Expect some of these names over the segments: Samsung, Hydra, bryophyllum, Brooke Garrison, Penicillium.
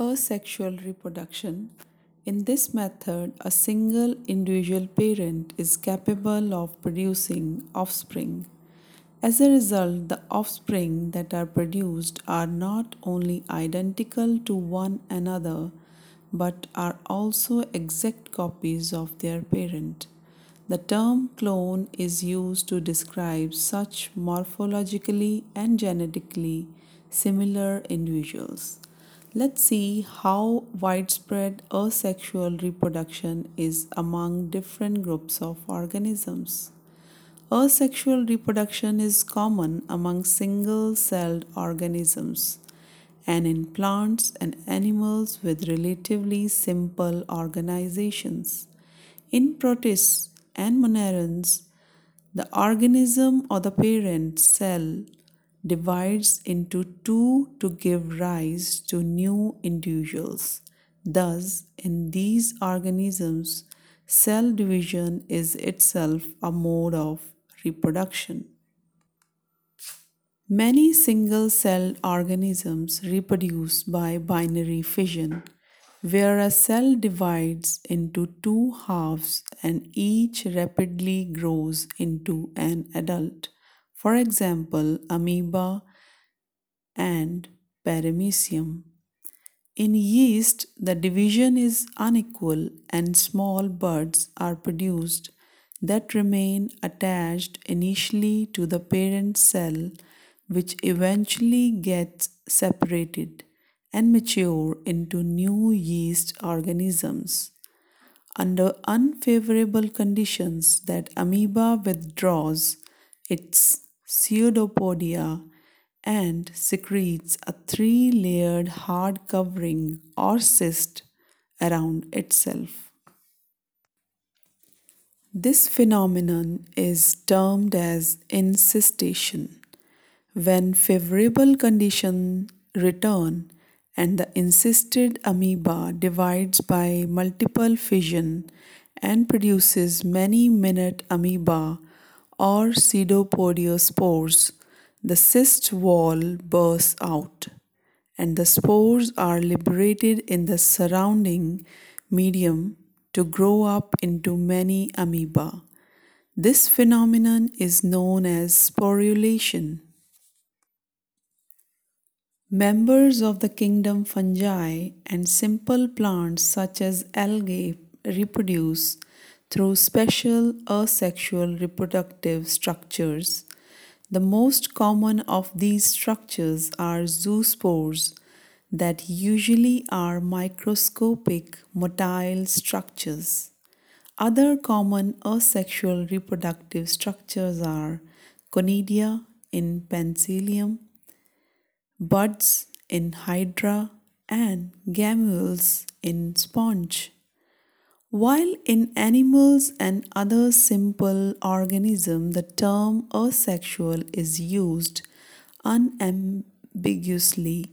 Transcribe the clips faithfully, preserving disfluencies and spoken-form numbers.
asexual reproduction. In this method, a single individual parent is capable of producing offspring. As a result, the offspring that are produced are not only identical to one another, but are also exact copies of their parent. The term clone is used to describe such morphologically and genetically similar individuals. Let's see how widespread asexual reproduction is among different groups of organisms. Asexual reproduction is common among single-celled organisms and in plants and animals with relatively simple organizations. In protists and monerans, the organism or the parent cell divides into two to give rise to new individuals. Thus, in these organisms, cell division is itself a mode of reproduction. Many single-celled organisms reproduce by binary fission, where a cell divides into two halves and each rapidly grows into an adult. For example, amoeba and paramecium. In yeast, the division is unequal and small buds are produced that remain attached initially to the parent cell, which eventually gets separated and mature into new yeast organisms. Under unfavorable conditions, that amoeba withdraws its pseudopodia and secretes a three-layered hard covering or cyst around itself. This phenomenon is termed as incystation. When favorable conditions return and the incysted amoeba divides by multiple fission and produces many minute amoeba or pseudopodiospores, the cyst wall bursts out, and the spores are liberated in the surrounding medium to grow up into many amoeba. This phenomenon is known as sporulation. Members of the kingdom fungi and simple plants such as algae reproduce through special asexual reproductive structures. The most common of these structures are zoospores that usually are microscopic motile structures. Other common asexual reproductive structures are conidia in Penicillium, buds in Hydra, and gamules in sponge. While in animals and other simple organisms, the term asexual is used unambiguously,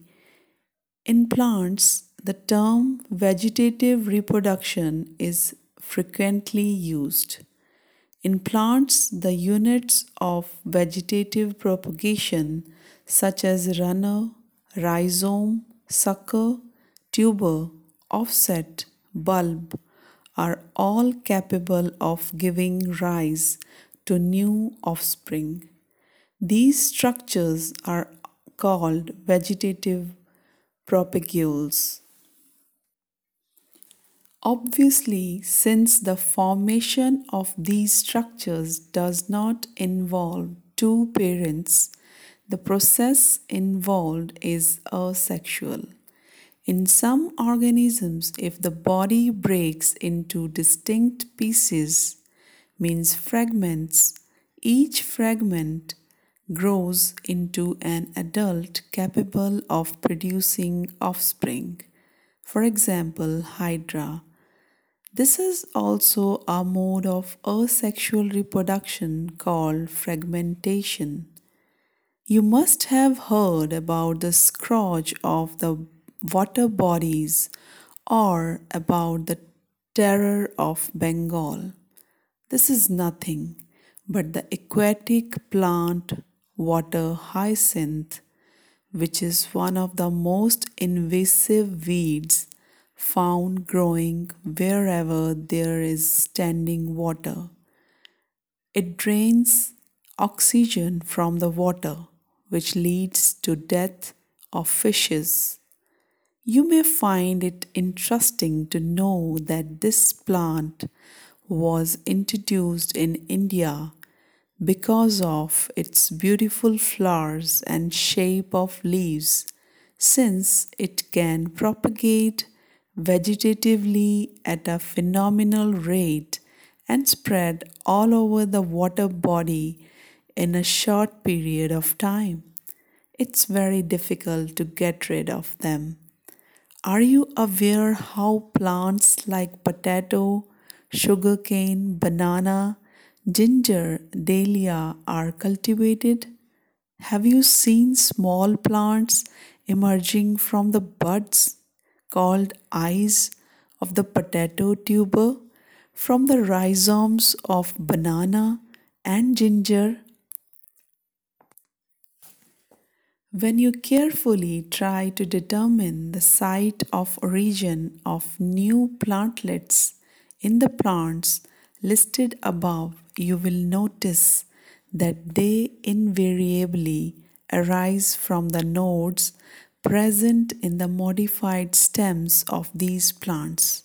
in plants, the term vegetative reproduction is frequently used. In plants, the units of vegetative propagation, such as runner, rhizome, sucker, tuber, offset, bulb, are all capable of giving rise to new offspring. These structures are called vegetative propagules. Obviously, since the formation of these structures does not involve two parents, the process involved is asexual. In some organisms, if the body breaks into distinct pieces, means fragments, each fragment grows into an adult capable of producing offspring. For example, Hydra. This is also a mode of asexual reproduction called fragmentation. You must have heard about the scourge of the water bodies or about the terror of Bengal. This is nothing but the aquatic plant water hyacinth, which is one of the most invasive weeds found growing wherever there is standing water. It drains oxygen from the water, which leads to death of fishes. You may find it interesting to know that this plant was introduced in India because of its beautiful flowers and shape of leaves, since it can propagate vegetatively at a phenomenal rate and spread all over the water body in a short period of time. It's very difficult to get rid of them. Are you aware how plants like potato, sugarcane, banana, ginger, dahlia are cultivated? Have you seen small plants emerging from the buds called eyes of the potato tuber from the rhizomes of banana and ginger? When you carefully try to determine the site of origin of new plantlets in the plants listed above, you will notice that they invariably arise from the nodes present in the modified stems of these plants.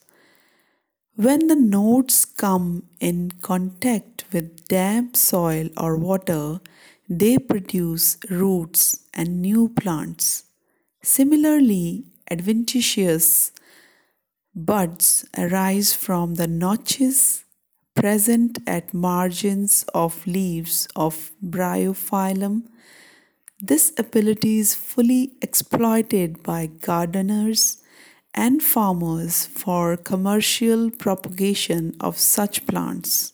When the nodes come in contact with damp soil or water, they produce roots and new plants. Similarly, adventitious buds arise from the notches present at margins of leaves of bryophyllum. This ability is fully exploited by gardeners and farmers for commercial propagation of such plants.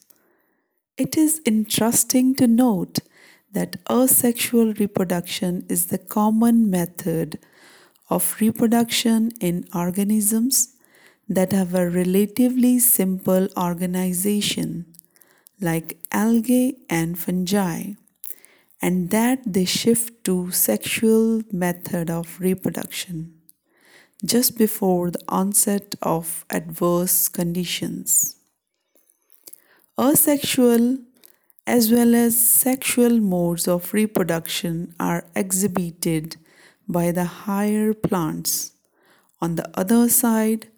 It is interesting to note that asexual reproduction is the common method of reproduction in organisms that have a relatively simple organization, like algae and fungi, and that they shift to sexual method of reproduction just before the onset of adverse conditions. Asexual as well as sexual modes of reproduction are exhibited by the higher plants. On the other side,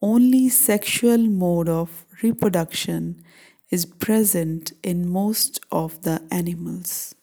only sexual mode of reproduction is present in most of the animals.